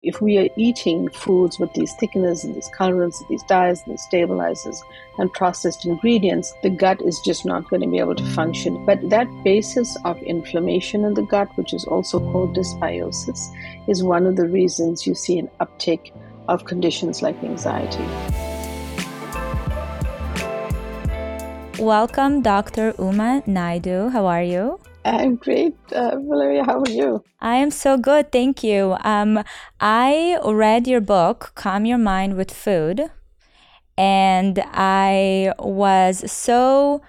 If we are eating foods with these thickeners and these colorants, these dyes, these stabilizers, and processed ingredients, the gut is just not going to be able to function. But that basis of inflammation in the gut, which is also called dysbiosis, is one of the reasons you see an uptick of conditions like anxiety. Welcome, Dr. Uma Naidoo. How are you? I'm great. Valeria, how are you? I am so good. Thank you. I read your book, Calm Your Mind with Food, and I was so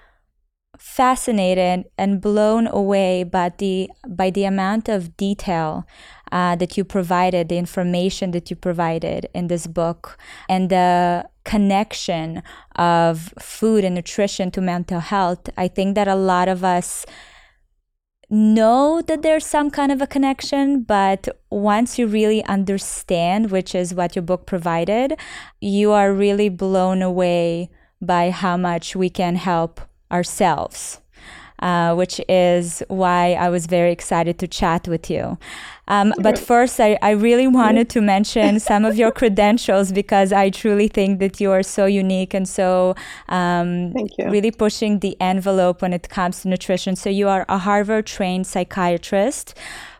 fascinated and blown away by the amount of detail that you provided, the information that you provided in this book, and the connection of food and nutrition to mental health. I think that a lot of us know that there's some kind of a connection, but once you really understand, which is what your book provided, you are really blown away by how much we can help ourselves, which is why I was very excited to chat with you. But first, I really wanted to mention some of your credentials, because I truly think that you are so unique and so really pushing the envelope when it comes to nutrition. So you are a Harvard-trained psychiatrist,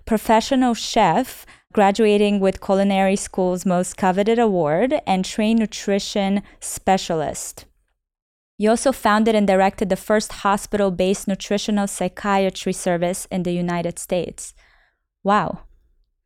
professional chef, graduating with culinary school's most coveted award, and trained nutrition specialist. You also founded and directed the first hospital-based nutritional psychiatry service in the United States. Wow.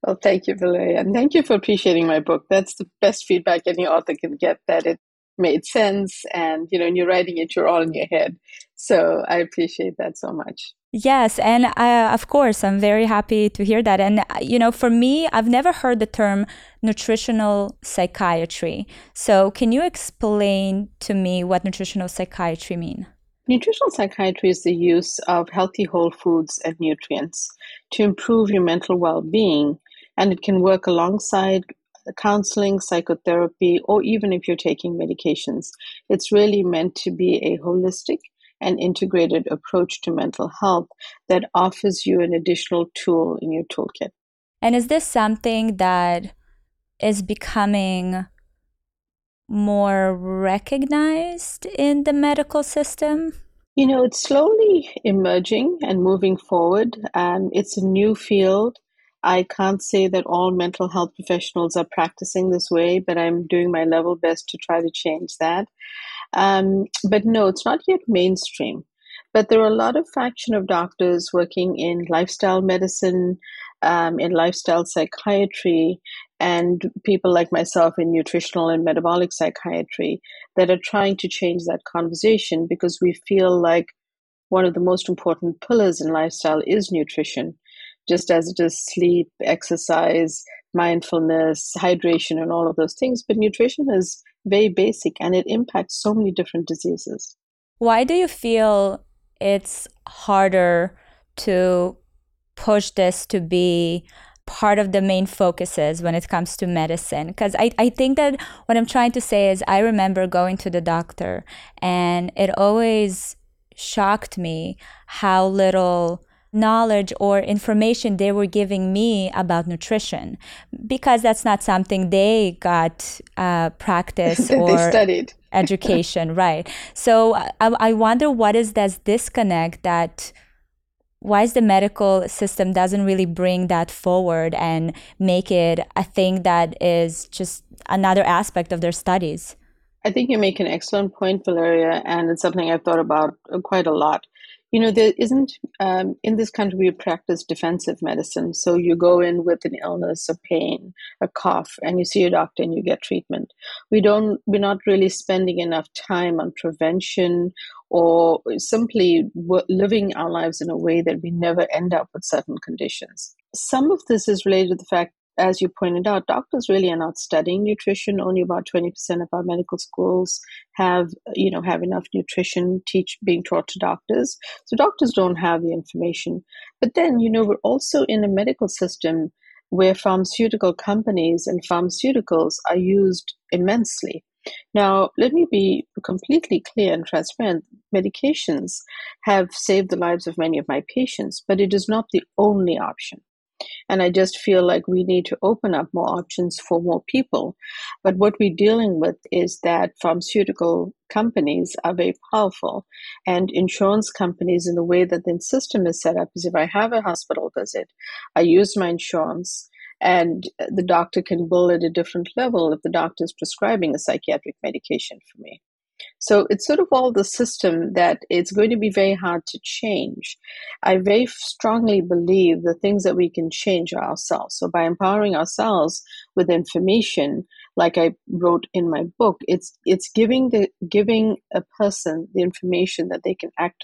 Well, thank you, Valeria. And thank you for appreciating my book. That's the best feedback any author can get, that it made sense. And, you know, when you're writing it, you're all in your head. So I appreciate that so much. Yes. And of course, I'm very happy to hear that. And, you know, for me, I've never heard the term nutritional psychiatry. So can you explain to me what nutritional psychiatry means? Nutritional psychiatry is the use of healthy whole foods and nutrients to improve your mental well-being. And it can work alongside counseling, psychotherapy, or even if you're taking medications. It's really meant to be a holistic and integrated approach to mental health that offers you an additional tool in your toolkit. And is this something that is becoming more recognized in the medical system? You know, it's slowly emerging and moving forward. It's a new field. I can't say that all mental health professionals are practicing this way, but I'm doing my level best to try to change that. But no, it's not yet mainstream. But there are a lot of faction of doctors working in lifestyle medicine, in lifestyle psychiatry, and people like myself in nutritional and metabolic psychiatry that are trying to change that conversation, because we feel like one of the most important pillars in lifestyle is nutrition, just as it is sleep, exercise, mindfulness, hydration, and all of those things. But nutrition is very basic, and it impacts so many different diseases. Why do you feel it's harder to push this to be part of the main focuses when it comes to medicine? Because I think that what I'm trying to say is, I remember going to the doctor, and it always shocked me how little knowledge or information they were giving me about nutrition, because that's not something they got practice or studied education, right? So I wonder, what is this disconnect that why is the medical system doesn't really bring that forward and make it a thing that is just another aspect of their studies? I think you make an excellent point, Valeria, and it's something I've thought about quite a lot. You know, there isn't, in this country, we practice defensive medicine. So you go in with an illness, a pain, a cough, and you see a doctor and you get treatment. We're not really spending enough time on prevention, or simply living our lives in a way that we never end up with certain conditions. Some of this is related to the fact as you pointed out, doctors really are not studying nutrition. Only about 20% of our medical schools have enough nutrition being taught to doctors. So doctors don't have the information. But then, we're also in a medical system where pharmaceutical companies and pharmaceuticals are used immensely. Now, let me be completely clear and transparent. Medications have saved the lives of many of my patients, but it is not the only option. And I just feel like we need to open up more options for more people. But what we're dealing with is that pharmaceutical companies are very powerful, and insurance companies, in the way that the system is set up, is if I have a hospital visit, I use my insurance, and the doctor can bill at a different level if the doctor is prescribing a psychiatric medication for me. So it's sort of all the system that it's going to be very hard to change. I very strongly believe the things that we can change are ourselves. So by empowering ourselves with information, like I wrote in my book, it's giving a person the information that they can act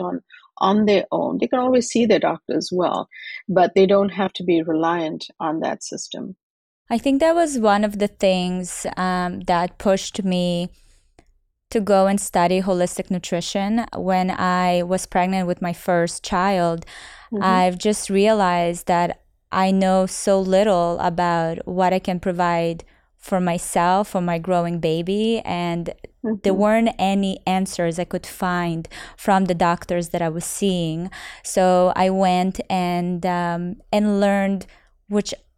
on their own. They can always see their doctor as well, but they don't have to be reliant on that system. I think that was one of the things that pushed me to go and study holistic nutrition. When I was pregnant with my first child, I've just realized that I know so little about what I can provide for myself, for my growing baby, and there weren't any answers I could find from the doctors that I was seeing. So I went and learned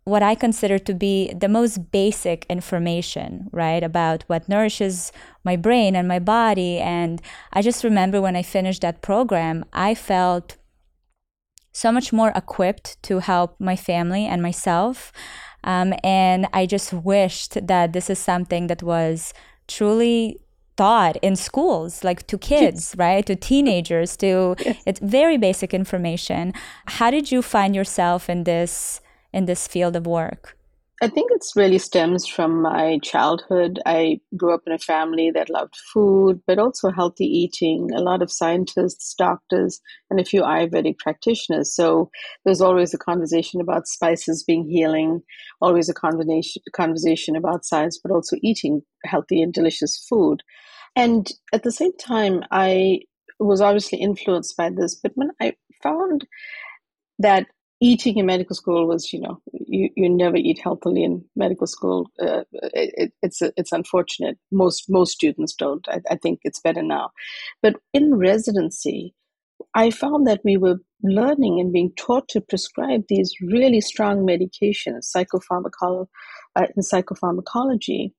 what I consider to be the most basic information, right, about what nourishes my brain and my body. And I just remember when I finished that program, I felt so much more equipped to help my family and myself. And I just wished that this is something that was truly taught in schools, like to kids, right, to teenagers, it's very basic information. How did you find yourself in this field of work? I think it really stems from my childhood. I grew up in a family that loved food, but also healthy eating, a lot of scientists, doctors, and a few Ayurvedic practitioners. So there's always a conversation about spices being healing, always a conversation about science, but also eating healthy and delicious food. And at the same time, I was obviously influenced by this, but when I found that eating in medical school was, you never eat healthily in medical school. It's unfortunate. Most students don't. I think it's better now. But in residency, I found that we were learning and being taught to prescribe these really strong medications, psychopharmacology.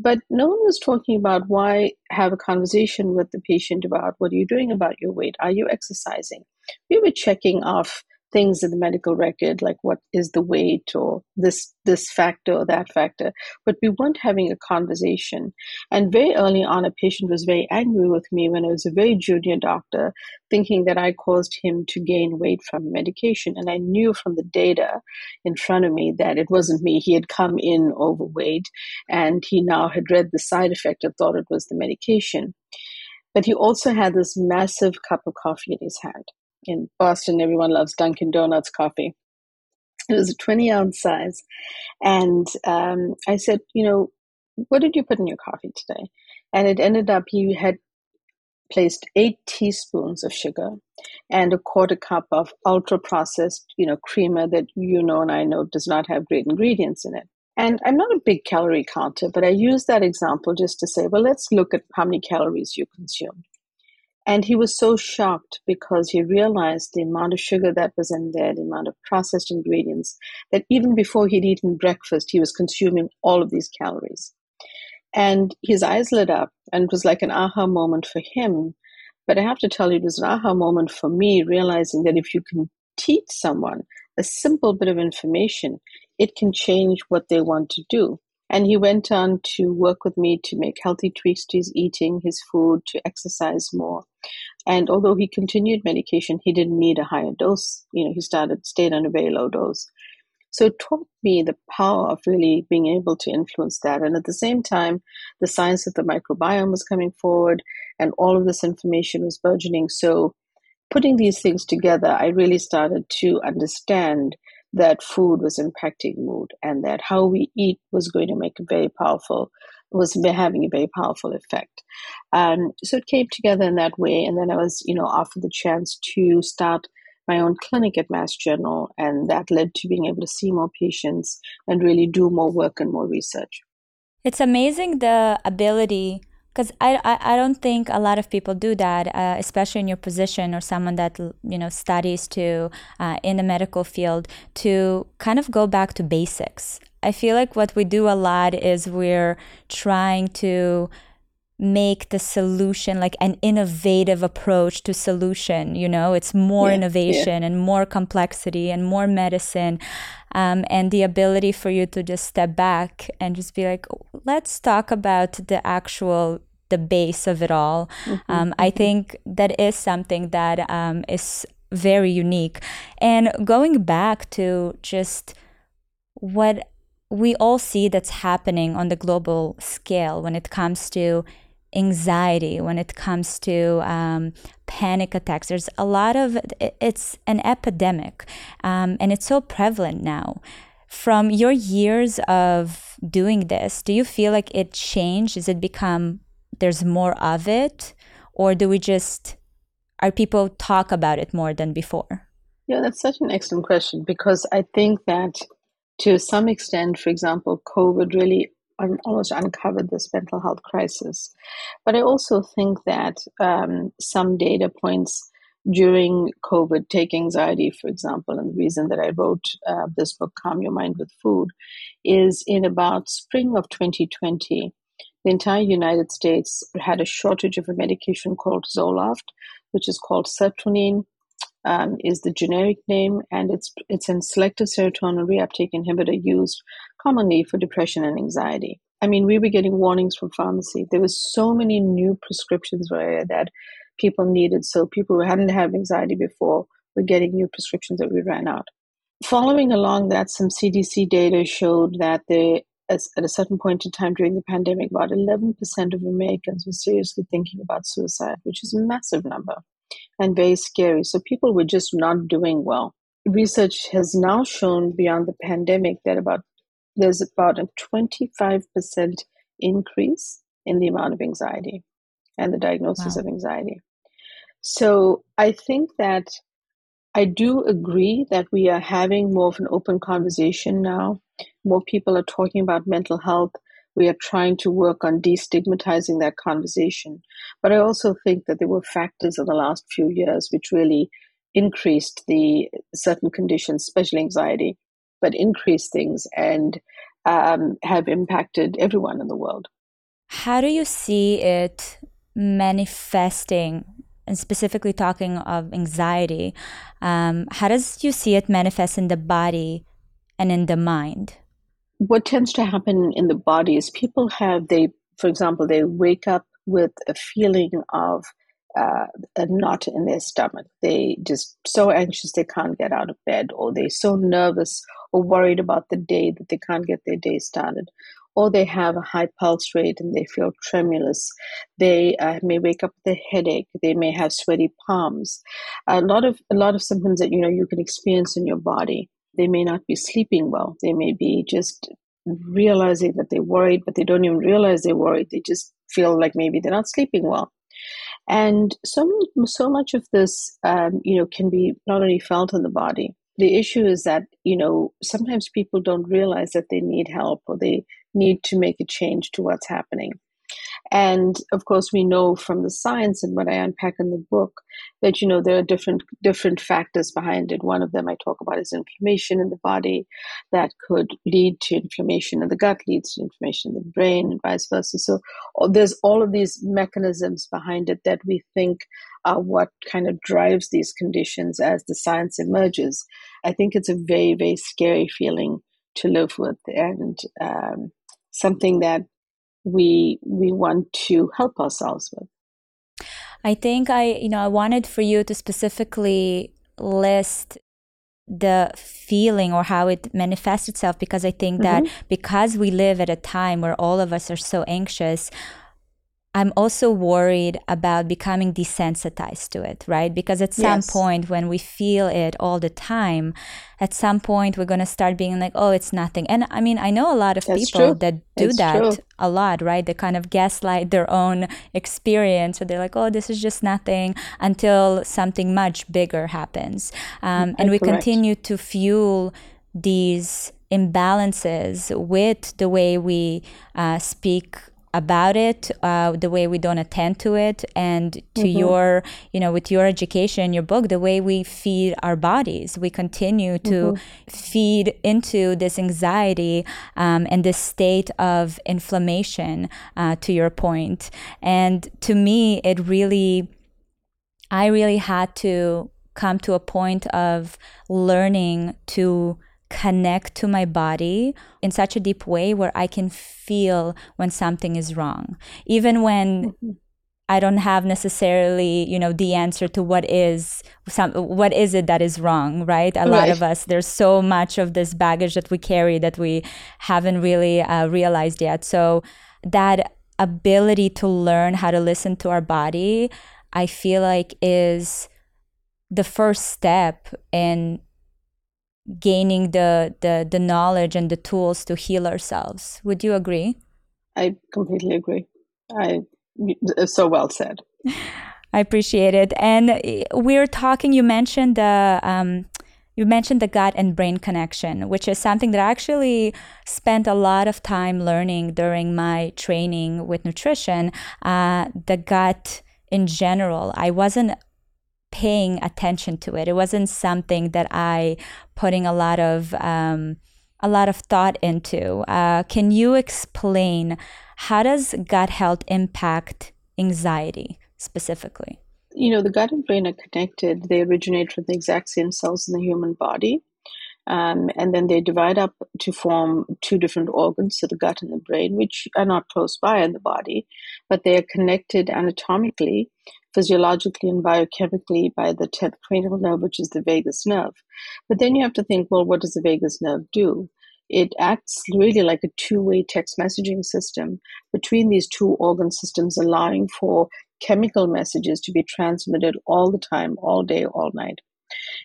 But no one was talking about why have a conversation with the patient about what are you doing about your weight? Are you exercising? We were checking off things in the medical record, like what is the weight or this factor or that factor, but we weren't having a conversation. And very early on, a patient was very angry with me when I was a very junior doctor, thinking that I caused him to gain weight from medication. And I knew from the data in front of me that it wasn't me. He had come in overweight, and he now had read the side effect and thought it was the medication. But he also had this massive cup of coffee in his hand. In Boston, everyone loves Dunkin' Donuts coffee. It was a 20-ounce size. And I said, what did you put in your coffee today? And it ended up he had placed 8 teaspoons of sugar and a quarter cup of ultra-processed, creamer that and I know does not have great ingredients in it. And I'm not a big calorie counter, but I use that example just to say, well, let's look at how many calories you consume. And he was so shocked because he realized the amount of sugar that was in there, the amount of processed ingredients, that even before he'd eaten breakfast, he was consuming all of these calories. And his eyes lit up, and it was like an aha moment for him. But I have to tell you, it was an aha moment for me, realizing that if you can teach someone a simple bit of information, it can change what they want to do. And he went on to work with me to make healthy tweaks to his eating, his food, to exercise more. And although he continued medication, he didn't need a higher dose. He stayed on a very low dose. So it taught me the power of really being able to influence that. And at the same time, the science of the microbiome was coming forward, and all of this information was burgeoning. So putting these things together, I really started to understand that food was impacting mood, and that how we eat was going to make a very powerful, was having a very powerful effect. So it came together in that way. And then I was, offered the chance to start my own clinic at Mass General, and that led to being able to see more patients and really do more work and more research. It's amazing the ability, because I don't think a lot of people do that, especially in your position or someone that studies to in the medical field, to kind of go back to basics. I feel like what we do a lot is we're trying to make the solution like an innovative approach to solution, it's more innovation and more complexity and more medicine, and the ability for you to just step back and just be like, let's talk about the base of it all. I think that is something that is very unique, and going back to just what we all see that's happening on the global scale when it comes to anxiety, when it comes to panic attacks. There's a lot of, it's an epidemic, and it's so prevalent now. From your years of doing this, do you feel like it changed? Has it become, there's more of it? Or are people talk about it more than before? Yeah, that's such an excellent question, because I think that to some extent, for example, COVID really almost uncovered this mental health crisis. But I also think that some data points during COVID, take anxiety, for example, and the reason that I wrote this book, Calm Your Mind with Food, is in about spring of 2020, the entire United States had a shortage of a medication called Zoloft, which is called sertraline. Is the generic name, and it's a selective serotonin reuptake inhibitor used commonly for depression and anxiety. I mean, we were getting warnings from pharmacy. There was so many new prescriptions that people needed. So people who hadn't had anxiety before were getting new prescriptions that we ran out. Following along that, some CDC data showed that at a certain point in time during the pandemic, about 11% of Americans were seriously thinking about suicide, which is a massive number. And very scary. So people were just not doing well. Research has now shown beyond the pandemic that there's about a 25% increase in the amount of anxiety and the diagnosis of anxiety. So I think that I do agree that we are having more of an open conversation now. More people are talking about mental health. We are trying to work on destigmatizing that conversation. But I also think that there were factors in the last few years which really increased the certain conditions, especially anxiety, but increased things and have impacted everyone in the world. How do you see it manifesting, and specifically talking of anxiety, how does you see it manifest in the body and in the mind? What tends to happen in the body is people for example, they wake up with a feeling of a knot in their stomach. They just so anxious they can't get out of bed, or they're so nervous or worried about the day that they can't get their day started, or they have a high pulse rate and they feel tremulous. They may wake up with a headache. They may have sweaty palms. A lot of symptoms that you can experience in your body. They may not be sleeping well. They may be just realizing that they're worried, but they don't even realize they're worried. They just feel like maybe they're not sleeping well. And so much of this, can be not only felt in the body. The issue is that, sometimes people don't realize that they need help or they need to make a change to what's happening. And of course, we know from the science and what I unpack in the book that, there are different factors behind it. One of them I talk about is inflammation in the body that could lead to inflammation in the gut, leads to inflammation in the brain, and vice versa. So there's all of these mechanisms behind it that we think are what kind of drives these conditions as the science emerges. I think it's a very, very scary feeling to live with, and something that we want to help ourselves with. I think I wanted for you to specifically list the feeling or how it manifests itself, because I think that because we live at a time where all of us are so anxious, I'm also worried about becoming desensitized to it, right? Because at some point when we feel it all the time, at some point we're going to start being like, oh, it's nothing. And I mean, I know a lot of people that do that a lot, right? They kind of gaslight their own experience. So they're like, oh, this is just nothing, until something much bigger happens. And we continue to fuel these imbalances with the way we speak about it, the way we don't attend to it, and to your, you know, with your education, your book, the way we feed our bodies. We continue to feed into this anxiety and this state of inflammation, to your point. And to me, it really, I really had to come to a point of learning to connect to my body in such a deep way where I can feel when something is wrong, even when I don't have necessarily, you know, the answer to what is it that is wrong, right? A lot of us, there's so much of this baggage that we carry that we haven't really realized yet. So that ability to learn how to listen to our body, I feel like is the first step in gaining the knowledge and the tools to heal ourselves. Would you agree? I completely agree. So well said. I appreciate it. And we're talking, you mentioned the gut and brain connection, which is something that I actually spent a lot of time learning during my training with nutrition. The gut in general, I wasn't paying attention to it. It wasn't something that I putting a lot of thought into. Can you explain, how does gut health impact anxiety specifically? You know, the gut and brain are connected. They originate from the exact same cells in the human body. And then they divide up to form two different organs, so the gut and the brain, which are not close by in the body, but they are connected anatomically, physiologically, and biochemically by the 10th cranial nerve, which is the vagus nerve. But then you have to think, well, what does the vagus nerve do? It acts really like a two-way text messaging system between these two organ systems, allowing for chemical messages to be transmitted all the time, all day, all night.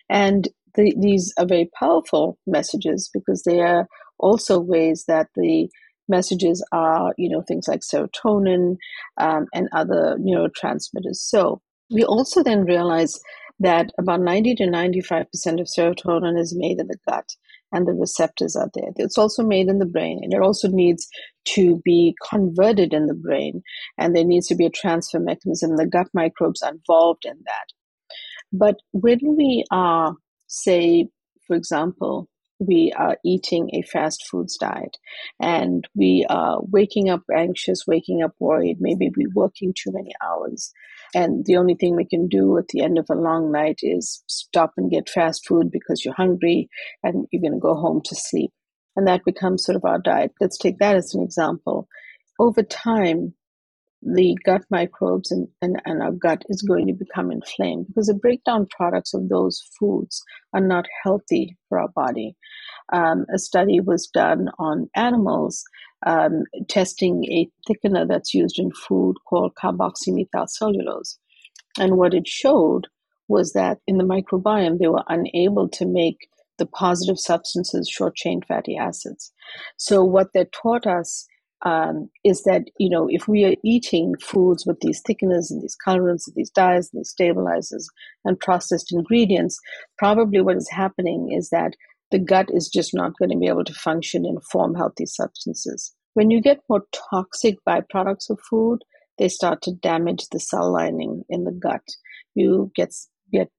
And these are very powerful messages because they are also ways that the messages are, you know, things like serotonin and other neurotransmitters. So we also then realize that about 90 to 95% of serotonin is made in the gut, and the receptors are there. It's also made in the brain, and it also needs to be converted in the brain, and there needs to be a transfer mechanism. The gut microbes are involved in that. But when we are, say, for example, we are eating a fast foods diet and we are waking up anxious, waking up worried, maybe we're working too many hours. And the only thing we can do at the end of a long night is stop and get fast food because you're hungry and you're going to go home to sleep. And that becomes sort of our diet. Let's take that as an example. Over time, the gut microbes and our gut is going to become inflamed because the breakdown products of those foods are not healthy for our body. A study was done on animals testing a thickener that's used in food called carboxymethylcellulose. And what it showed was that in the microbiome, they were unable to make the positive substances, short-chain fatty acids. So what that taught us is that, you know, if we are eating foods with these thickeners and these colorants and these dyes and these stabilizers and processed ingredients, probably what is happening is that the gut is just not going to be able to function and form healthy substances. When you get more toxic byproducts of food, they start to damage the cell lining in the gut. You get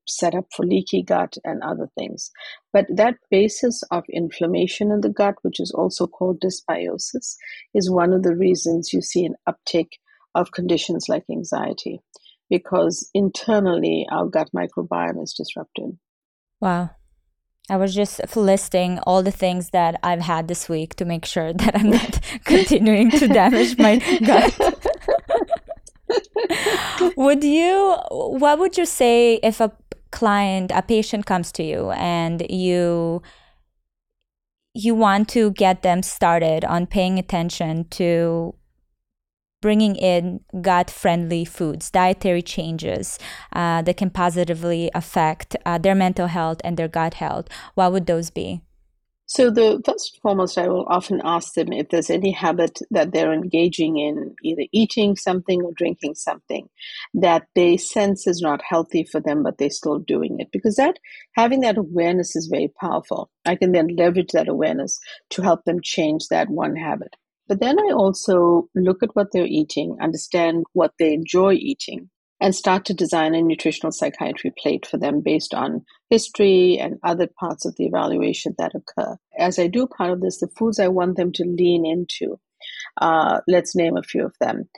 set up for leaky gut and other things. But that basis of inflammation in the gut, which is also called dysbiosis, is one of the reasons you see an uptick of conditions like anxiety, because internally our gut microbiome is disrupted. Wow. I was just listing all the things that I've had this week to make sure that I'm not continuing to damage my gut. What would you say if a patient comes to you and you want to get them started on paying attention to bringing in gut-friendly foods, dietary changes that can positively affect their mental health and their gut health, what would those be? So first and foremost, I will often ask them if there's any habit that they're engaging in, either eating something or drinking something, that they sense is not healthy for them, but they're still doing it. Because having that awareness is very powerful. I can then leverage that awareness to help them change that one habit. But then I also look at what they're eating, understand what they enjoy eating, and start to design a nutritional psychiatry plate for them based on history and other parts of the evaluation that occur. As I do part of this, the foods I want them to lean into, let's name a few of them.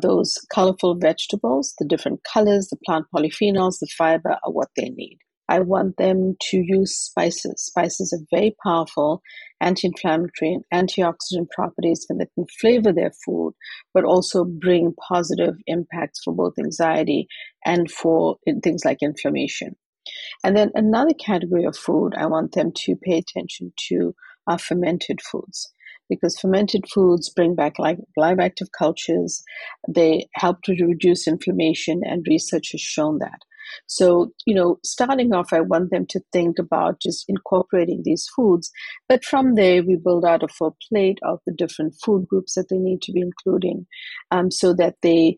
Those colorful vegetables, the different colors, the plant polyphenols, the fiber are what they need. I want them to use spices. Spices are very powerful anti-inflammatory and antioxidant properties that can flavor their food, but also bring positive impacts for both anxiety and for things like inflammation. And then another category of food, I want them to pay attention to are fermented foods, because fermented foods bring back live active cultures. They help to reduce inflammation, and research has shown that. So, starting off, I want them to think about just incorporating these foods. But from there, we build out a full plate of the different food groups that they need to be including so that they,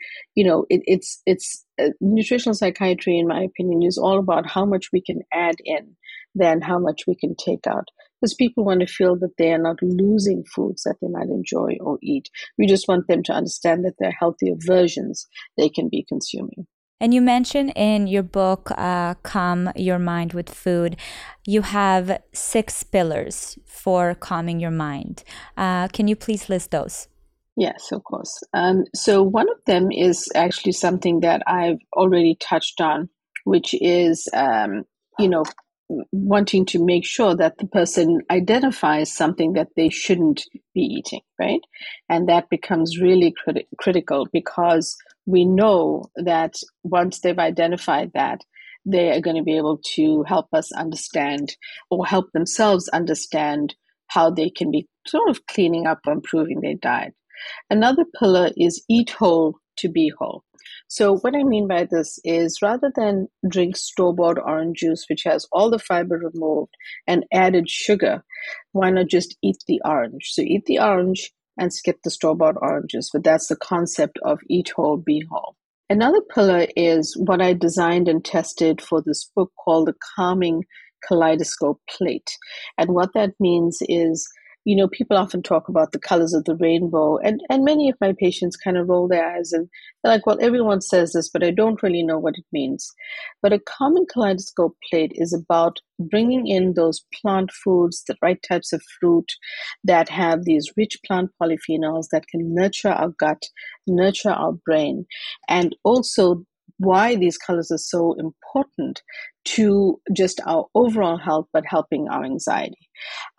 nutritional psychiatry, in my opinion, is all about how much we can add in than how much we can take out. Because people want to feel that they are not losing foods that they might enjoy or eat. We just want them to understand that there are healthier versions they can be consuming. And you mentioned in your book, Calm Your Mind with Food, you have 6 pillars for calming your mind. Can you please list those? Yes, of course. So one of them is actually something that I've already touched on, which is, wanting to make sure that the person identifies something that they shouldn't be eating, right? And that becomes really critical because we know that once they've identified that, they are going to be able to help us understand or help themselves understand how they can be sort of cleaning up or improving their diet. Another pillar is eat whole to be whole. So what I mean by this is rather than drink store-bought orange juice, which has all the fiber removed and added sugar, why not just eat the orange? So eat the orange and skip the store-bought oranges, but that's the concept of eat whole, be whole. Another pillar is what I designed and tested for this book called the Calming Kaleidoscope Plate. And what that means is, people often talk about the colors of the rainbow, and many of my patients kind of roll their eyes and they're like, well, everyone says this, but I don't really know what it means. But a common kaleidoscope plate is about bringing in those plant foods, the right types of fruit that have these rich plant polyphenols that can nurture our gut, nurture our brain, and also why these colors are so important to just our overall health, but helping our anxiety.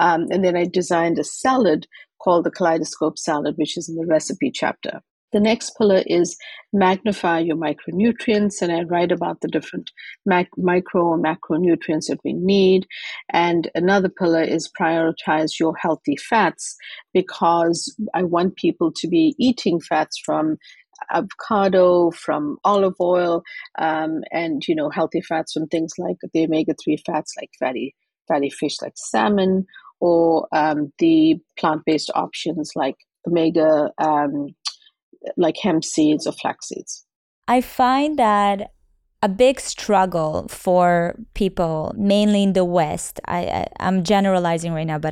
And then I designed a salad called the Kaleidoscope Salad, which is in the recipe chapter. The next pillar is magnify your micronutrients, and I write about the different micro and macronutrients that we need. And another pillar is prioritize your healthy fats, because I want people to be eating fats from avocado, from olive oil, and healthy fats from things like the omega-3 fats like fatty fish like salmon, or the plant-based options like omega like hemp seeds or flax seeds. I find that a big struggle for people, mainly in the West. I'm generalizing right now, but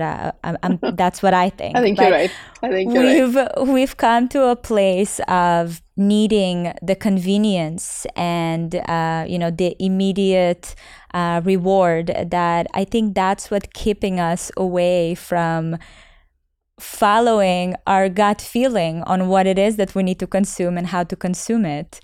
that's what I think. I think you're right. We've come to a place of needing the convenience and the immediate reward. That I think that's what keeping us away from following our gut feeling on what it is that we need to consume and how to consume it.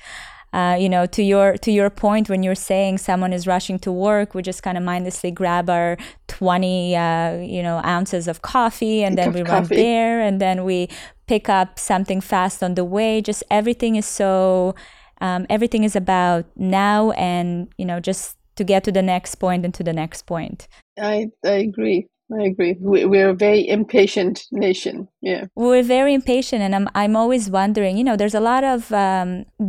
To your point, when you're saying someone is rushing to work, we just kind of mindlessly grab our 20, ounces of coffee, and then we run there, and then we pick up something fast on the way. Just everything is so, everything is about now, and just to get to the next point and to the next point. I agree. I agree. We're a very impatient nation. Yeah, we're very impatient, and I'm always wondering. You know, there's a lot of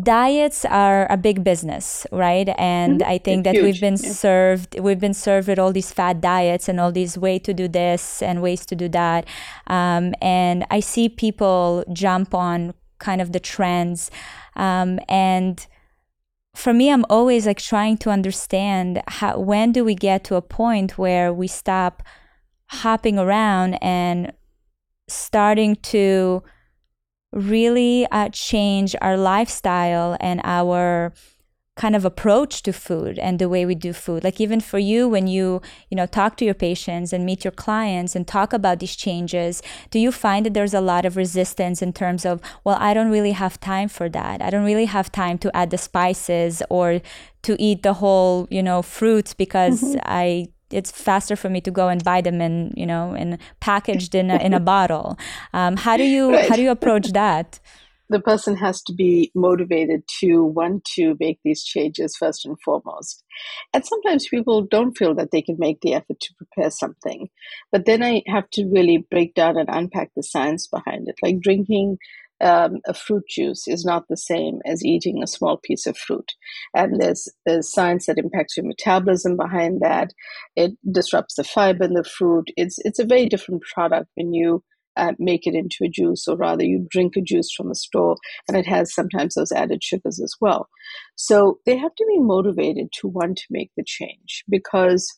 diets are a big business, right? And I think that we've been served with all these fad diets and all these ways to do this and ways to do that. And I see people jump on kind of the trends, and for me, I'm always like trying to understand when do we get to a point where we stop hopping around and starting to really change our lifestyle and our kind of approach to food and the way we do food. Like even for you, when you talk to your patients and meet your clients and talk about these changes, do you find that there's a lot of resistance in terms of, well, I don't really have time for that. I don't really have time to add the spices or to eat the whole, fruits because it's faster for me to go and buy them and, and packaged in a bottle. How do you approach that? The person has to be motivated to want to make these changes first and foremost. And sometimes people don't feel that they can make the effort to prepare something. But then I have to really break down and unpack the science behind it. Like drinking a fruit juice is not the same as eating a small piece of fruit. And there's science that impacts your metabolism behind that. It disrupts the fiber in the fruit. It's a very different product when you make it into a juice, or rather you drink a juice from a store, and it has sometimes those added sugars as well. So they have to be motivated to want to make the change, because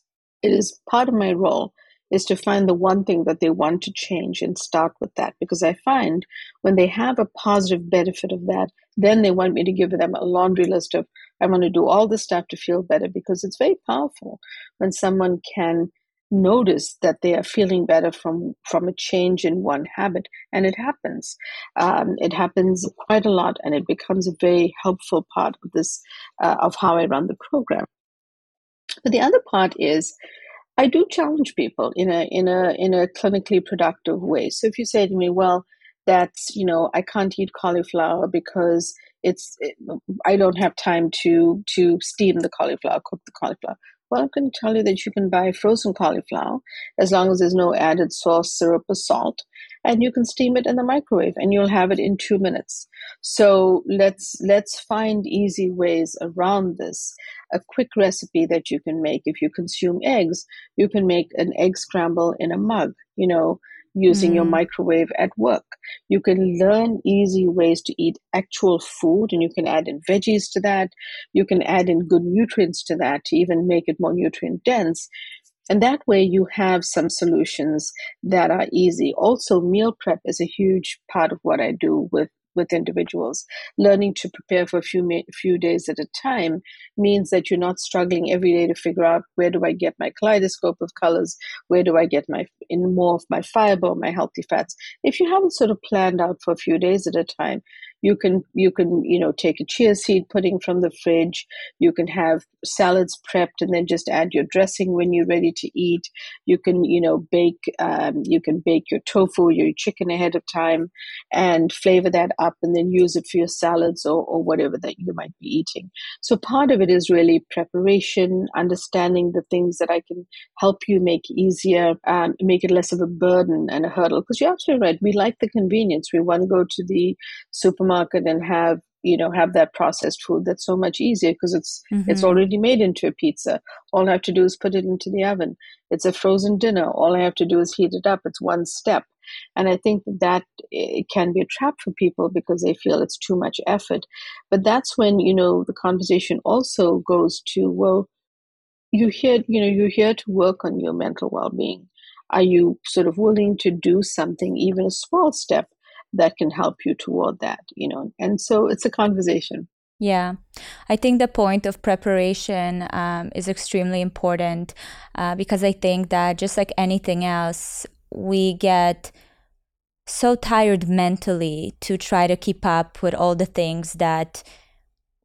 it is part of my role is to find the one thing that they want to change and start with that. Because I find when they have a positive benefit of that, then they want me to give them a laundry list of, I want to do all this stuff to feel better, because it's very powerful when someone can notice that they are feeling better from a change in one habit. And it happens. It happens quite a lot, and it becomes a very helpful part of this, of how I run the program. But the other part is I do challenge people in a clinically productive way. So if you say to me, well, that's, I can't eat cauliflower because I don't have time to steam the cauliflower, cook the cauliflower. Well, I'm going to tell you that you can buy frozen cauliflower as long as there's no added sauce, syrup, or salt, and you can steam it in the microwave, and you'll have it in 2 minutes. So let's find easy ways around this. A quick recipe that you can make: if you consume eggs, you can make an egg scramble in a mug, using your microwave at work. You can learn easy ways to eat actual food, and you can add in veggies to that. You can add in good nutrients to that to even make it more nutrient dense. And that way you have some solutions that are easy. Also, meal prep is a huge part of what I do with individuals. Learning to prepare for a few days at a time means that you're not struggling every day to figure out, where do I get my kaleidoscope of colors? Where do I get more of my fiber, my healthy fats? If you haven't sort of planned out for a few days at a time, you can take a chia seed pudding from the fridge. You can have salads prepped and then just add your dressing when you're ready to eat. You can, bake your tofu, your chicken ahead of time, and flavor that up and then use it for your salads or whatever that you might be eating. So part of it is really preparation, understanding the things that I can help you make easier, make it less of a burden and a hurdle. Because you're absolutely right. We like the convenience. We want to go to the supermarket and have that processed food. That's so much easier because it's already made into a pizza. All I have to do is put it into the oven. It's a frozen dinner. All I have to do is heat it up. It's one step. And I think that it can be a trap for people because they feel it's too much effort. But that's when, the conversation also goes to, well, you're here to work on your mental well-being. Are you sort of willing to do something, even a small step, that can help you toward that, And so it's a conversation. Yeah. I think the point of preparation is extremely important because I think that just like anything else, we get so tired mentally to try to keep up with all the things that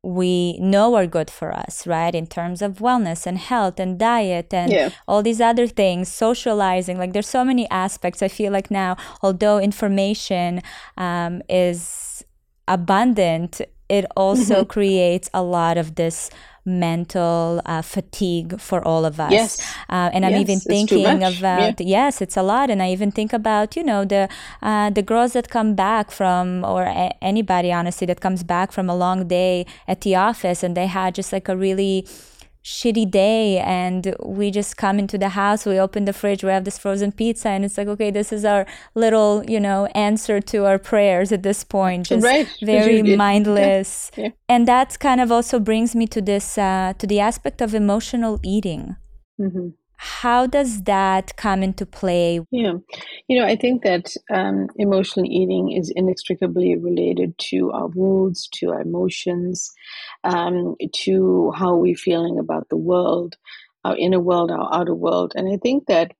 we know are good for us, right? In terms of wellness and health and diet and all these other things, socializing, like there's so many aspects. I feel like now, although information is abundant, it also creates a lot of this mental fatigue for all of us. Yes. And I'm even thinking about, yes, it's a lot. And I even think about, you know, the girls that come back from, or anybody, honestly, that comes back from a long day at the office and they had just like a really shitty day, and we just come into the house, we open the fridge, we have this frozen pizza, and it's like, okay, this is our little, you know, answer to our prayers at this point, just very mindless. Yeah. Yeah. And that kind of also brings me to this, to the aspect of emotional eating. Mm-hmm. How does that come into play? Yeah, you know, I think that emotional eating is inextricably related to our moods, to our emotions, to how we're feeling about the world, our inner world, our outer world. And I think that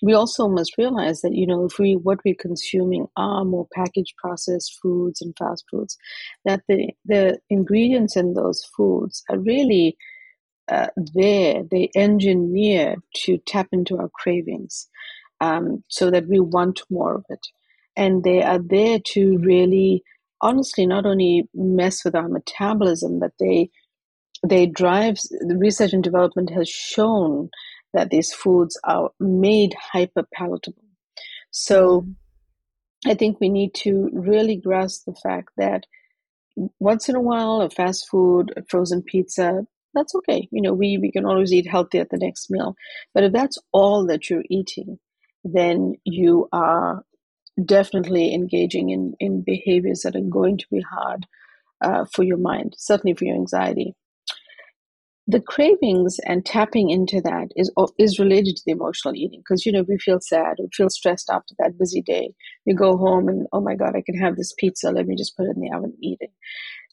we also must realize that, you know, if we, what we're consuming are more packaged processed foods and fast foods, that the ingredients in those foods are really they engineer to tap into our cravings so that we want more of it. And they are there to really, honestly, not only mess with our metabolism, but they drive, the research and development has shown that these foods are made hyper-palatable. So I think we need to really grasp the fact that once in a while, a fast food, a frozen pizza, that's okay. You know, we can always eat healthy at the next meal. But if that's all that you're eating, then you are definitely engaging in behaviors that are going to be hard for your mind, certainly for your anxiety. The cravings and tapping into that is related to the emotional eating because, you know, we feel sad, we feel stressed after that busy day. We go home and, oh my God, I can have this pizza. Let me just put it in the oven and eat it.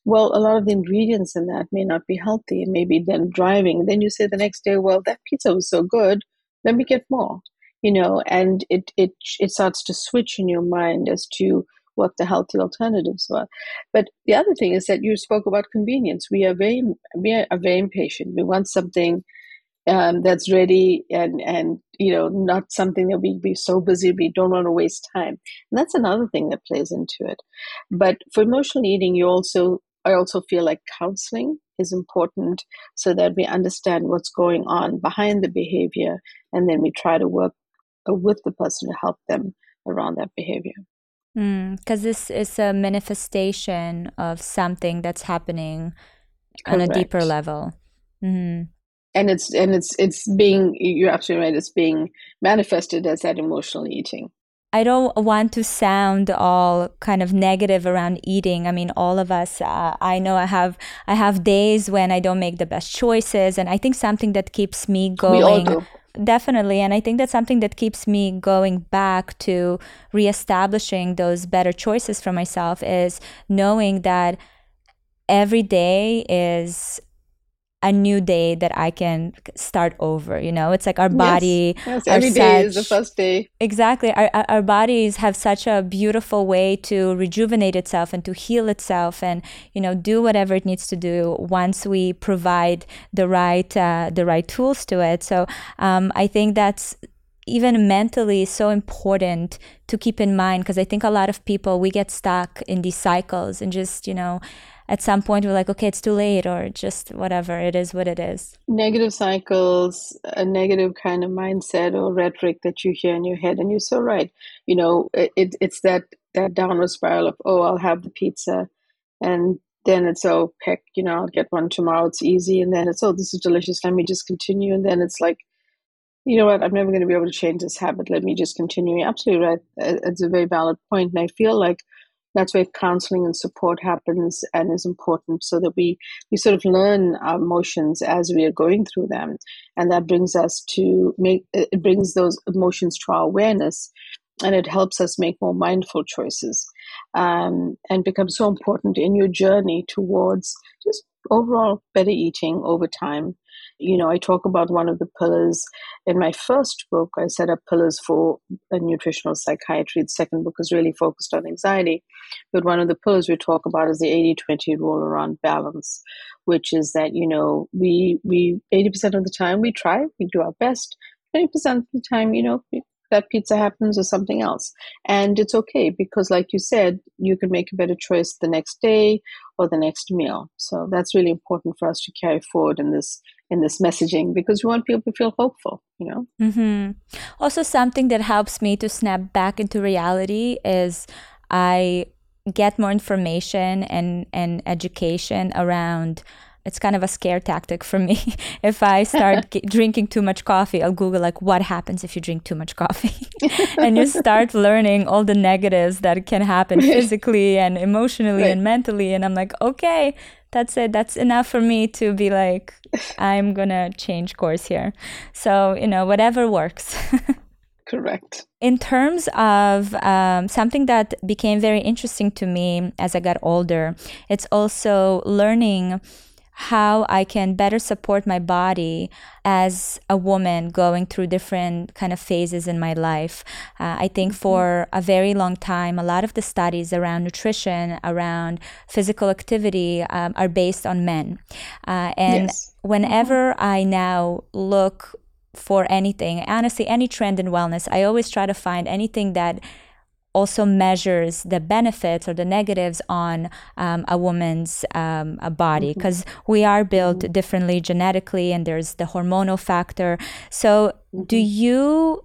Well, a lot of the ingredients in that may not be healthy and maybe then driving. Then you say the next day, well, that pizza was so good. Let me get more, you know, and it starts to switch in your mind as to what the healthy alternatives were. But the other thing is that you spoke about convenience. We are very impatient. We want something that's ready and, you know, not something that we be so busy, we don't want to waste time. And that's another thing that plays into it. But for emotional eating, I also feel like counseling is important so that we understand what's going on behind the behavior, and then we try to work with the person to help them around that behavior. Because this is a manifestation of something that's happening on a deeper level. Mm-hmm. And it's being, you're absolutely right, it's being manifested as that emotional eating. I don't want to sound all kind of negative around eating. I mean, all of us, I know I have days when I don't make the best choices. And I think something that keeps me going. We all do. Definitely. And I think that's something that keeps me going back to reestablishing those better choices for myself is knowing that every day is a new day that I can start over, you know? It's like our body... Yes, every day is the first day. Exactly. Our bodies have such a beautiful way to rejuvenate itself and to heal itself and, you know, do whatever it needs to do once we provide the right tools to it. So I think that's even mentally so important to keep in mind because I think a lot of people, we get stuck in these cycles and just, you know, at some point we're like, okay, it's too late or just whatever, it is what it is. Negative cycles, a negative kind of mindset or rhetoric that you hear in your head, and you're so right. You know, it's that downward spiral of, oh, I'll have the pizza and then it's, oh, heck, you know, I'll get one tomorrow, it's easy. And then it's, oh, this is delicious, let me just continue. And then it's like, you know what, I'm never going to be able to change this habit, let me just continue. You're absolutely right. It's a very valid point. And I feel like that's where counseling and support happens and is important so that we sort of learn our emotions as we are going through them. And that brings us it brings those emotions to our awareness and it helps us make more mindful choices and becomes so important in your journey towards just overall better eating over time. You know, I talk about one of the pillars in my first book. I set up pillars for nutritional psychiatry. The second book is really focused on anxiety. But one of the pillars we talk about is the 80-20 rule around balance, which is that, you know, we 80% of the time we try, we do our best. 20% of the time, you know, that pizza happens or something else. And it's okay because, like you said, you can make a better choice the next day or the next meal. So that's really important for us to carry forward in this messaging, because we want people to feel hopeful, you know? Mm-hmm. Also, something that helps me to snap back into reality is I get more information and education around. It's kind of a scare tactic for me. If I start drinking too much coffee, I'll Google like what happens if you drink too much coffee. And you start learning all the negatives that can happen physically and emotionally and mentally. And I'm like, okay, that's it. That's enough for me to be like, I'm going to change course here. So, you know, whatever works. Correct. In terms of something that became very interesting to me as I got older, it's also learning how I can better support my body as a woman going through different kind of phases in my life. I think for a very long time, a lot of the studies around nutrition, around physical activity are based on men. And whenever I now look for anything, honestly, any trend in wellness, I always try to find anything that also measures the benefits or the negatives on a woman's a body, because we are built differently genetically, and there's the hormonal factor. So do you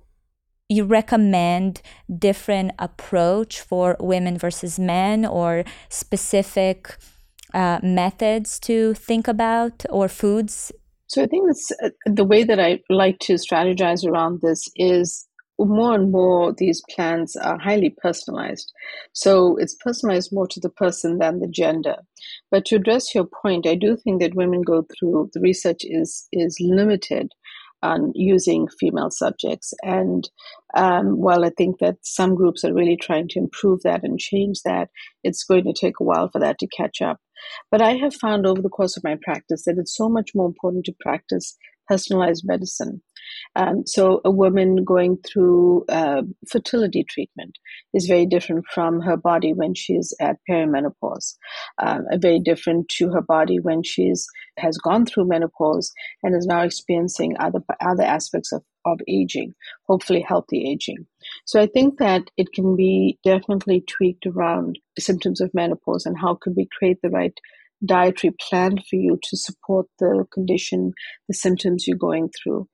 recommend different approach for women versus men, or specific methods to think about, or foods? So I think that's the way that I like to strategize around this is, more and more, these plans are highly personalized. So it's personalized more to the person than the gender. But to address your point, I do think that women go through, the research is limited on using female subjects. And while I think that some groups are really trying to improve that and change that, it's going to take a while for that to catch up. But I have found over the course of my practice that it's so much more important to practice personalized medicine. So a woman going through fertility treatment is very different from her body when she's at perimenopause, very different to her body when has gone through menopause and is now experiencing other aspects of aging, hopefully healthy aging. So I think that it can be definitely tweaked around symptoms of menopause and how could we create the right dietary plan for you to support the condition, the symptoms you're going through.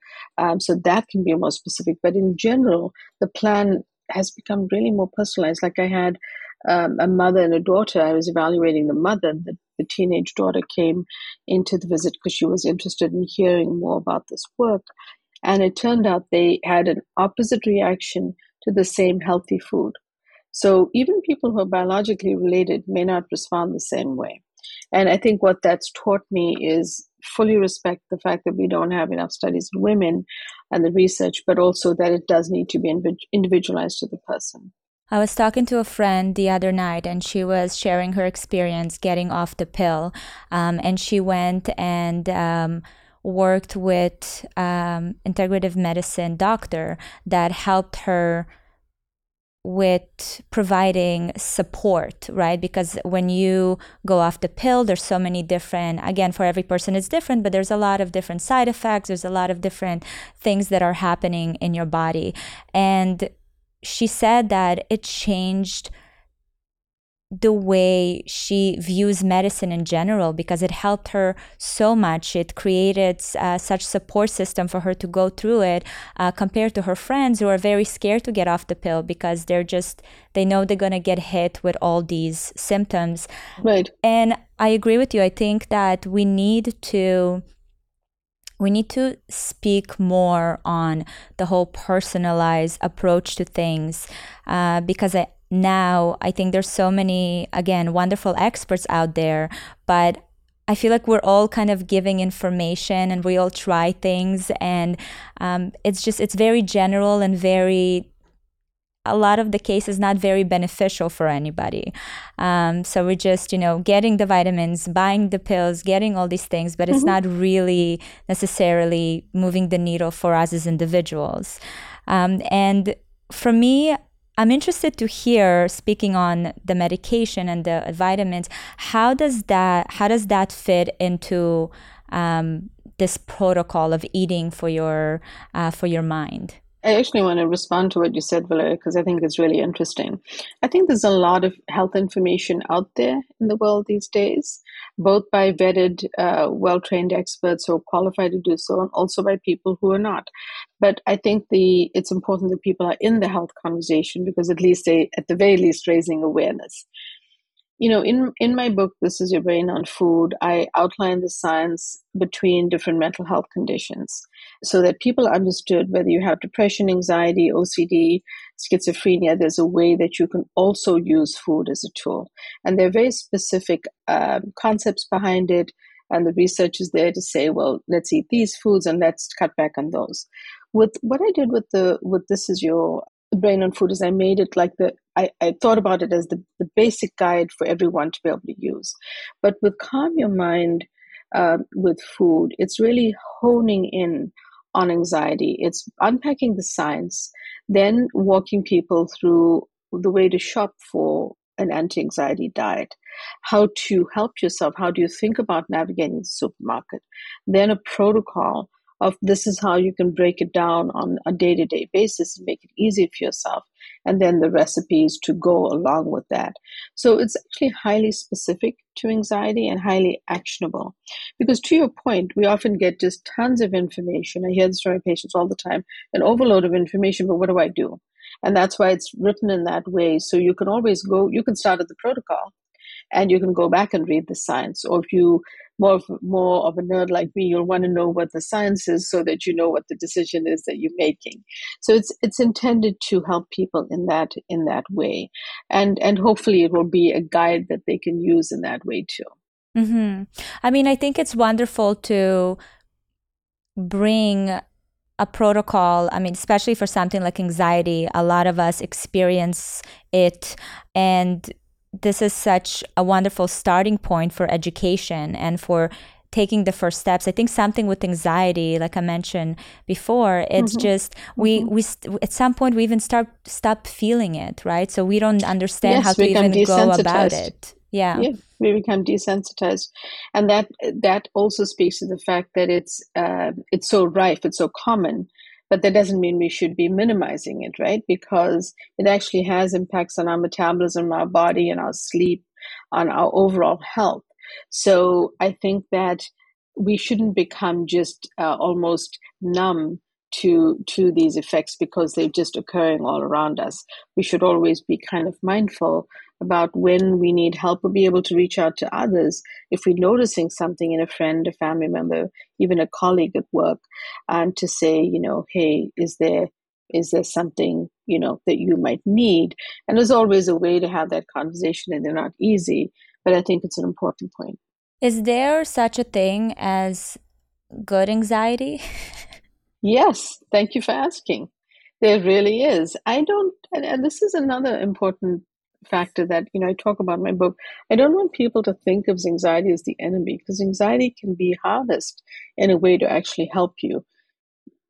So that can be more specific. But in general, the plan has become really more personalized. Like I had a mother and a daughter. I was evaluating the mother. The teenage daughter came into the visit because she was interested in hearing more about this work. And it turned out they had an opposite reaction to the same healthy food. So even people who are biologically related may not respond the same way. And I think what that's taught me is fully respect the fact that we don't have enough studies in women and the research, but also that it does need to be individualized to the person. I was talking to a friend the other night, and she was sharing her experience getting off the pill. And she went and worked with integrative medicine doctor that helped her with providing support, right? Because when you go off the pill, there's so many different, again, for every person it's different, but there's a lot of different side effects. There's a lot of different things that are happening in your body. And she said that it changed the way she views medicine in general, because it helped her so much. It created such support system for her to go through it, compared to her friends who are very scared to get off the pill because they know they're going to get hit with all these symptoms. Right. And I agree with you. I think that we need to speak more on the whole personalized approach to things, because now, I think there's so many, again, wonderful experts out there, but I feel like we're all kind of giving information and we all try things, and it's very general and a lot of the cases not very beneficial for anybody. So we're just, getting the vitamins, buying the pills, getting all these things, but it's not really necessarily moving the needle for us as individuals. And for me, I'm interested to hear, speaking on the medication and the vitamins, how does that fit into this protocol of eating for your mind? I actually want to respond to what you said, Valeria, because I think it's really interesting. I think there's a lot of health information out there in the world these days, both by vetted, well-trained experts who are qualified to do so, and also by people who are not. But I think it's important that people are in the health conversation because at the very least, raising awareness. You know, in my book, This Is Your Brain on Food, I outline the science between different mental health conditions so that people understood whether you have depression, anxiety, OCD, schizophrenia, there's a way that you can also use food as a tool. And there are very specific concepts behind it. And the research is there to say, well, let's eat these foods and let's cut back on those. With what I did with This Is Your Brain on Food is I made it like I thought about it as the basic guide for everyone to be able to use. But with Calm Your Mind with Food, it's really honing in on anxiety. It's unpacking the science, then walking people through the way to shop for an anti-anxiety diet, how to help yourself, how do you think about navigating the supermarket, then a protocol of this is how you can break it down on a day-to-day basis and make it easy for yourself, and then the recipes to go along with that. So it's actually highly specific to anxiety and highly actionable. Because to your point, we often get just tons of information. I hear this from my patients all the time, an overload of information, but what do I do? And that's why it's written in that way. So you can always go, you can start at the protocol, and you can go back and read the science. Or if you more of a nerd like me, you'll want to know what the science is so that you know what the decision is that you're making. So it's intended to help people in that way. And hopefully it will be a guide that they can use in that way too. Mm-hmm. I mean, I think it's wonderful to bring a protocol, I mean, especially for something like anxiety. A lot of us experience it, and this is such a wonderful starting point for education and for taking the first steps. I think something with anxiety, like I mentioned before, it's just we at some point we even stop feeling it, right? So we don't understand how to even go about it. Yeah, we become desensitized, and that also speaks to the fact that it's so rife, it's so common. But that doesn't mean we should be minimizing it, right? Because it actually has impacts on our metabolism, our body, and our sleep, on our overall health. So I think that we shouldn't become just almost numb to these effects because they're just occurring all around us. We should always be kind of mindful about when we need help or be able to reach out to others if we're noticing something in a friend, a family member, even a colleague at work, and to say, you know, hey, is there something, you know, that you might need? And there's always a way to have that conversation, and they're not easy, but I think it's an important point. Is there such a thing as good anxiety? Yes, thank you for asking. There really is. And this is another important factor that, you know, I talk about in my book. I don't want people to think of anxiety as the enemy, because anxiety can be harnessed in a way to actually help you.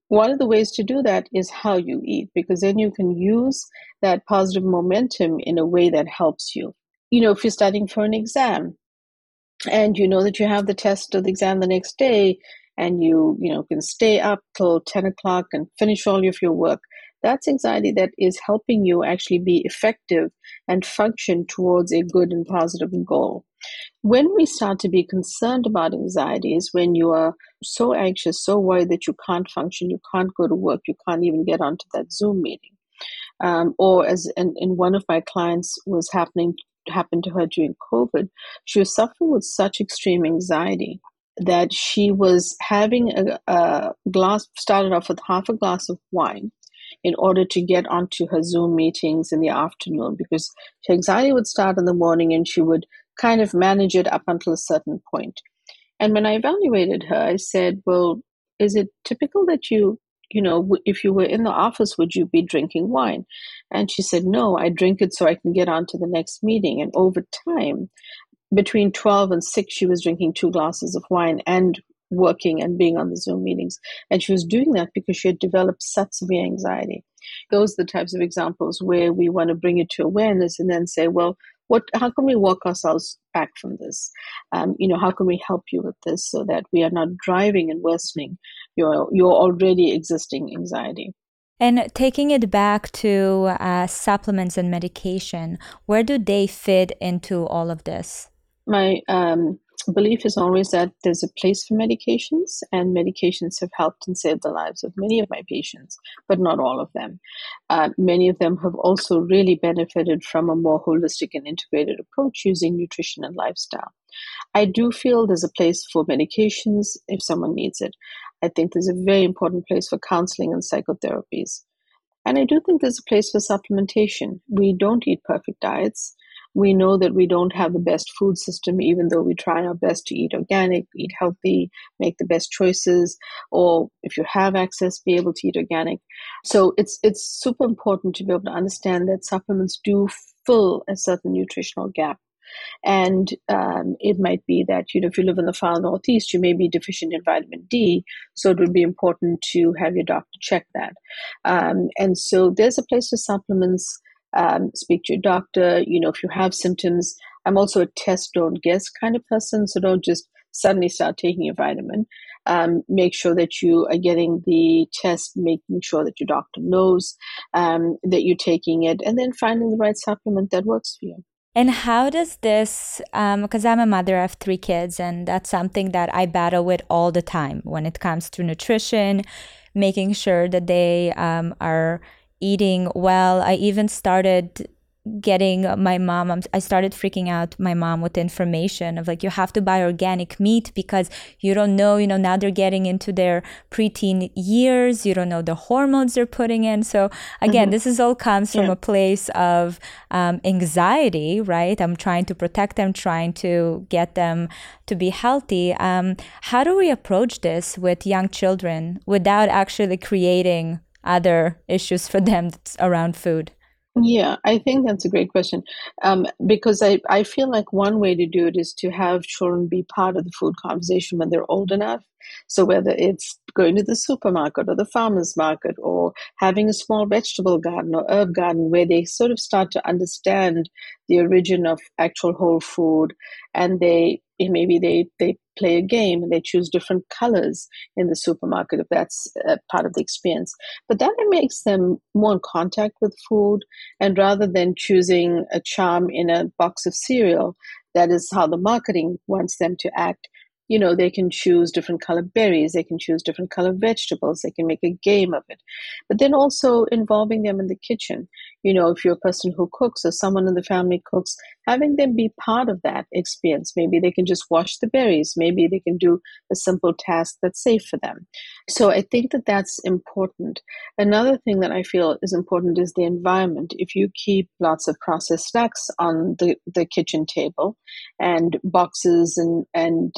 One of the ways to do that is how you eat, because then you can use that positive momentum in a way that helps you. You know, if you're studying for an exam and you know that you have the test or the exam the next day, and you can stay up till 10 o'clock and finish all of your work, that's anxiety that is helping you actually be effective and function towards a good and positive goal. When we start to be concerned about anxiety is when you are so anxious, so worried that you can't function, you can't go to work, you can't even get onto that Zoom meeting. Or as in one of my clients was happened to her during COVID, she was suffering with such extreme anxiety that she was having started off with half a glass of wine in order to get onto her Zoom meetings in the afternoon, because her anxiety would start in the morning and she would kind of manage it up until a certain point. And when I evaluated her, I said, well, is it typical that you know, if you were in the office, would you be drinking wine? And she said, no, I drink it so I can get onto the next meeting. And over time, between 12 and 6, she was drinking 2 glasses of wine and working and being on the Zoom meetings. And she was doing that because she had developed such severe anxiety. Those are the types of examples where we want to bring it to awareness and then say, well, how can we walk ourselves back from this? How can we help you with this so that we are not driving and worsening your already existing anxiety? And taking it back to supplements and medication, where do they fit into all of this? My belief is always that there's a place for medications, and medications have helped and saved the lives of many of my patients, but not all of them. Many of them have also really benefited from a more holistic and integrated approach using nutrition and lifestyle. I do feel there's a place for medications if someone needs it. I think there's a very important place for counseling and psychotherapies. And I do think there's a place for supplementation. We don't eat perfect diets. We know that we don't have the best food system, even though we try our best to eat organic, eat healthy, make the best choices, or if you have access, be able to eat organic. So it's super important to be able to understand that supplements do fill a certain nutritional gap. And it might be that, you know, if you live in the far northeast, you may be deficient in vitamin D. So it would be important to have your doctor check that. And so there's a place for supplements. Speak to your doctor, you know, if you have symptoms. I'm also a test, don't guess kind of person, so don't just suddenly start taking your vitamin. Make sure that you are getting the test, making sure that your doctor knows that you're taking it, and then finding the right supplement that works for you. And how does this, because I'm a mother, I have 3 kids, and that's something that I battle with all the time when it comes to nutrition, making sure that they are eating well. I even started getting my mom, I started freaking out my mom with information of like, you have to buy organic meat because you don't know, you know, now they're getting into their preteen years, you don't know the hormones they're putting in. So again, this is all comes from a place of anxiety, right? I'm trying to protect them, trying to get them to be healthy. How do we approach this with young children without actually creating other issues for them around food? Yeah, I think that's a great question. Because I feel like one way to do it is to have children be part of the food conversation when they're old enough. So whether it's going to the supermarket or the farmer's market or having a small vegetable garden or herb garden where they sort of start to understand the origin of actual whole food, and they play a game and they choose different colors in the supermarket if that's part of the experience. But that makes them more in contact with food, and rather than choosing a charm in a box of cereal, that is how the marketing wants them to act. You know, they can choose different color berries, they can choose different color vegetables, they can make a game of it. But then also involving them in the kitchen. You know, if you're a person who cooks or someone in the family cooks, having them be part of that experience. Maybe they can just wash the berries. Maybe they can do a simple task that's safe for them. So I think that that's important. Another thing that I feel is important is the environment. If you keep lots of processed snacks on the kitchen table and boxes and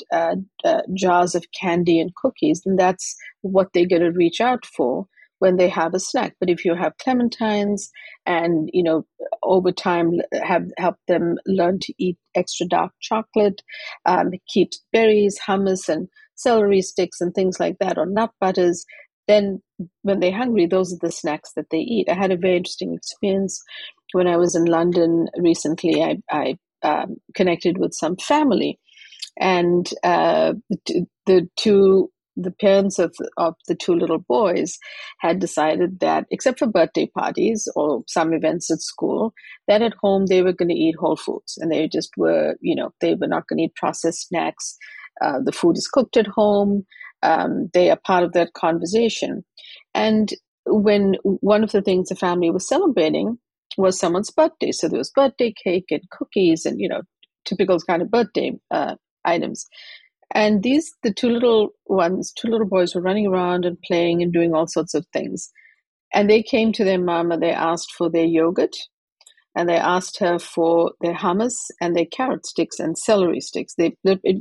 jars of candy and cookies, then that's what they're going to reach out for when they have a snack. But if you have clementines and, you know, over time have helped them learn to eat extra dark chocolate, keep berries, hummus and celery sticks and things like that, or nut butters, then when they're hungry, those are the snacks that they eat. I had a very interesting experience when I was in London recently. I connected with some family, and the parents of the 2 little boys had decided that, except for birthday parties or some events at school, that at home they were going to eat whole foods, and they just were, you know, they were not going to eat processed snacks. The food is cooked at home. They are part of that conversation. And when one of the things the family was celebrating was someone's birthday, so there was birthday cake and cookies and, you know, typical kind of birthday items. And the 2 little boys were running around and playing and doing all sorts of things. And they came to their mom and they asked for their yogurt, and they asked her for their hummus and their carrot sticks and celery sticks.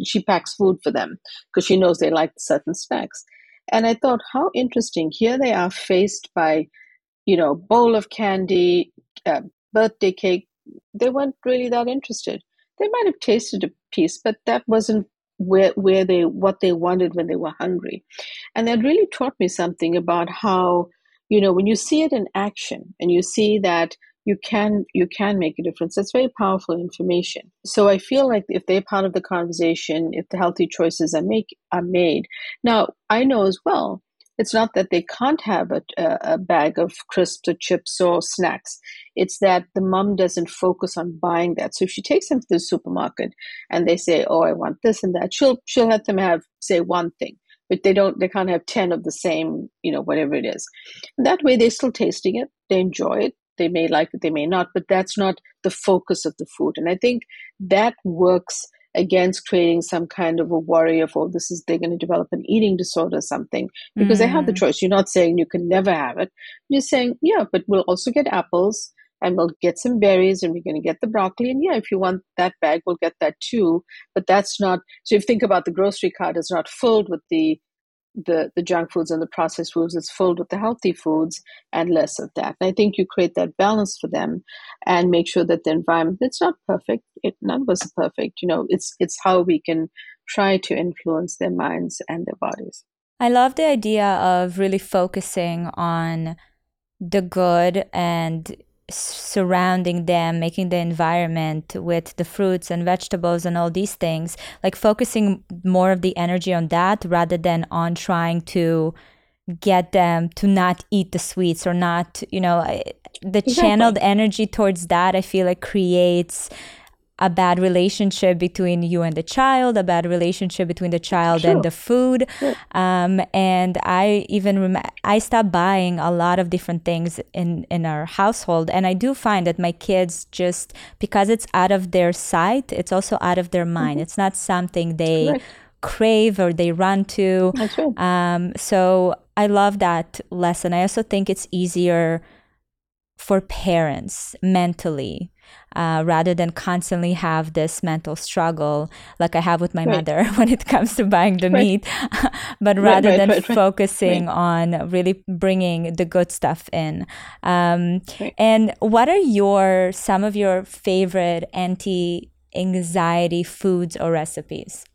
She packs food for them because she knows they like certain snacks. And I thought, how interesting. Here they are faced by, you know, bowl of candy, birthday cake. They weren't really that interested. They might have tasted a piece, but that wasn't what they wanted when they were hungry. And that really taught me something about how, you know, when you see it in action and you see that you can make a difference, that's very powerful information. So I feel like if they're part of the conversation, if the healthy choices are made. Now, I know as well It's not that they can't have a bag of crisps or chips or snacks. It's that the mom doesn't focus on buying that. So if she takes them to the supermarket and they say, oh, I want this and that, she'll let them have, say, one thing. But they can't have 10 of the same, whatever it is. And that way, they're still tasting it. They enjoy it. They may like it, they may not, but that's not the focus of the food. And I think that works against creating some kind of a worry of, oh, they're going to develop an eating disorder or something, because they have the choice. You're not saying you can never have it. You're saying, yeah, but we'll also get apples and we'll get some berries and we're going to get the broccoli. And yeah, if you want that bag, we'll get that too. But that's not, so if you think about the grocery cart, it's not filled with the junk foods and the processed foods. It's filled with the healthy foods and less of that. And I think you create that balance for them and make sure that the environment, it's not perfect. None of us are perfect. It's how we can try to influence their minds and their bodies. I love the idea of really focusing on the good and surrounding them, making the environment with the fruits and vegetables and all these things, like focusing more of the energy on that rather than on trying to get them to not eat the sweets or not, Exactly. Channeled energy towards that, I feel like creates a bad relationship between you and the child, a bad relationship between the child Sure. and the food. Sure. And I even I stopped buying a lot of different things in our household. And I do find that my kids just, because it's out of their sight, it's also out of their mind. Mm-hmm. It's not something they Right. crave or they run to. That's right. So I love that lesson. I also think it's easier for parents mentally, rather than constantly have this mental struggle like I have with my right. mother when it comes to buying the right. meat, but rather right, than right. focusing right. on really bringing the good stuff in. Right. And what are some of your favorite anti-anxiety foods or recipes?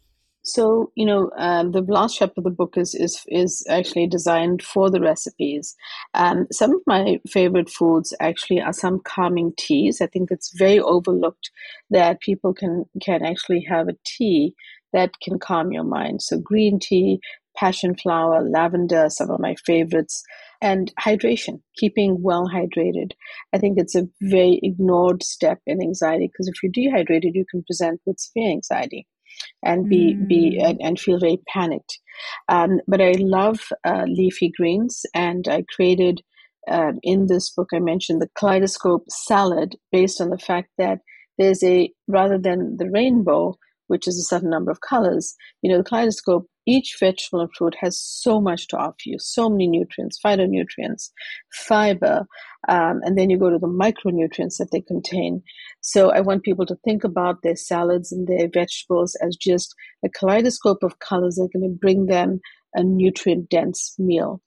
So, the last chapter of the book is actually designed for the recipes. Some of my favorite foods actually are some calming teas. I think it's very overlooked that people can actually have a tea that can calm your mind. So green tea, passion flower, lavender, some of my favorites, and hydration, keeping well hydrated. I think it's a very ignored step in anxiety, because if you're dehydrated, you can present with severe anxiety and be and feel very panicked. But I love leafy greens, and I created in this book, I mentioned the kaleidoscope salad based on the fact that there's rather than the rainbow, which is a certain number of colors, the kaleidoscope, each vegetable and fruit has so much to offer you, so many nutrients, phytonutrients, fiber, and then you go to the micronutrients that they contain. So I want people to think about their salads and their vegetables as just a kaleidoscope of colors that are going to bring them a nutrient-dense meal.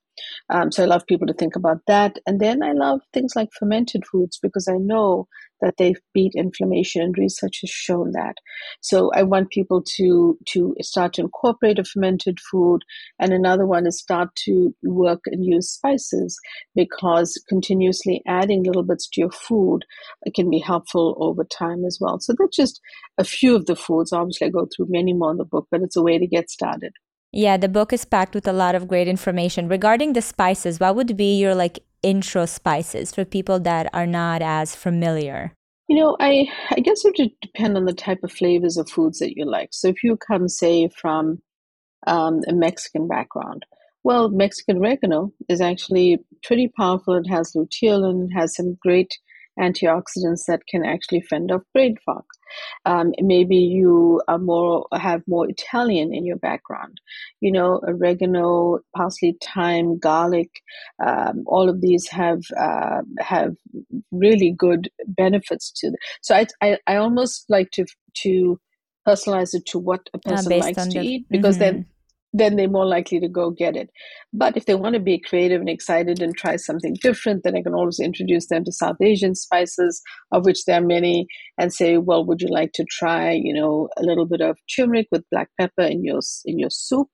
So I love people to think about that. And then I love things like fermented foods, because I know that they beat inflammation, and research has shown that. So I want people to start to incorporate a fermented food. And another one is start to work and use spices, because continuously adding little bits to your food can be helpful over time as well. So that's just a few of the foods. Obviously, I go through many more in the book, but it's a way to get started. Yeah, the book is packed with a lot of great information. Regarding the spices, what would be your intro spices for people that are not as familiar? I guess it would depend on the type of flavors of foods that you like. So if you come, say, from a Mexican background, well, Mexican oregano is actually pretty powerful. It has luteal and has some great antioxidants that can actually fend off brain fog. Maybe you have more Italian in your background. Oregano, parsley, thyme, garlic, all of these have really good benefits to them. So I almost like to personalize it to what a person likes to eat, because then they're more likely to go get it. But if they want to be creative and excited and try something different, then I can always introduce them to South Asian spices, of which there are many, and say, well, would you like to try, a little bit of turmeric with black pepper in your soup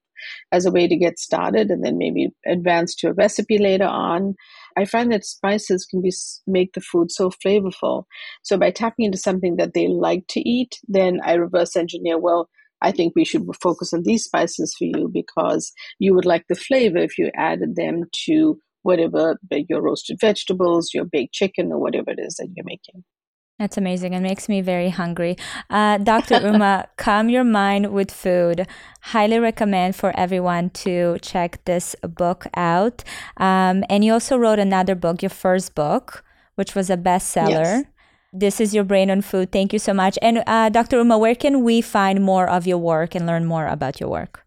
as a way to get started, and then maybe advance to a recipe later on. I find that spices can make the food so flavorful. So by tapping into something that they like to eat, then I reverse engineer, well, I think we should focus on these spices for you because you would like the flavor if you added them to whatever your roasted vegetables, your baked chicken, or whatever it is that you're making. That's amazing. It makes me very hungry. Dr. Uma, Calm Your Mind with Food. Highly recommend for everyone to check this book out. And you also wrote another book, your first book, which was a bestseller. Yes. This Is Your Brain on Food. Thank you so much. And Dr. Uma, where can we find more of your work and learn more about your work?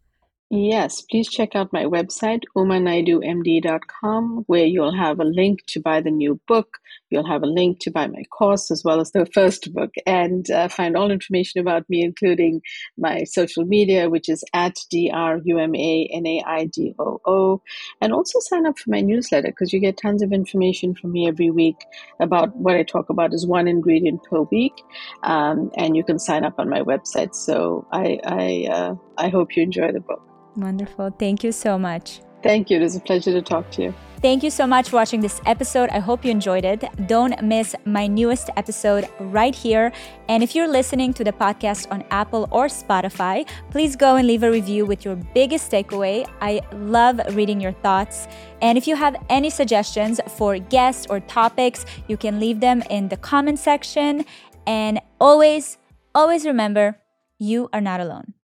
Yes, please check out my website, umanaidoomd.com, where you'll have a link to buy the new book. You'll have a link to buy my course as well as the first book, and find all information about me, including my social media, which is at @DRUMANAIDOO. And also sign up for my newsletter because you get tons of information from me every week about what I talk about is one ingredient per week. And you can sign up on my website. So I hope you enjoy the book. Wonderful. Thank you so much. Thank you. It was a pleasure to talk to you. Thank you so much for watching this episode. I hope you enjoyed it. Don't miss my newest episode right here. And if you're listening to the podcast on Apple or Spotify, please go and leave a review with your biggest takeaway. I love reading your thoughts. And if you have any suggestions for guests or topics, you can leave them in the comment section. And always, always remember, you are not alone.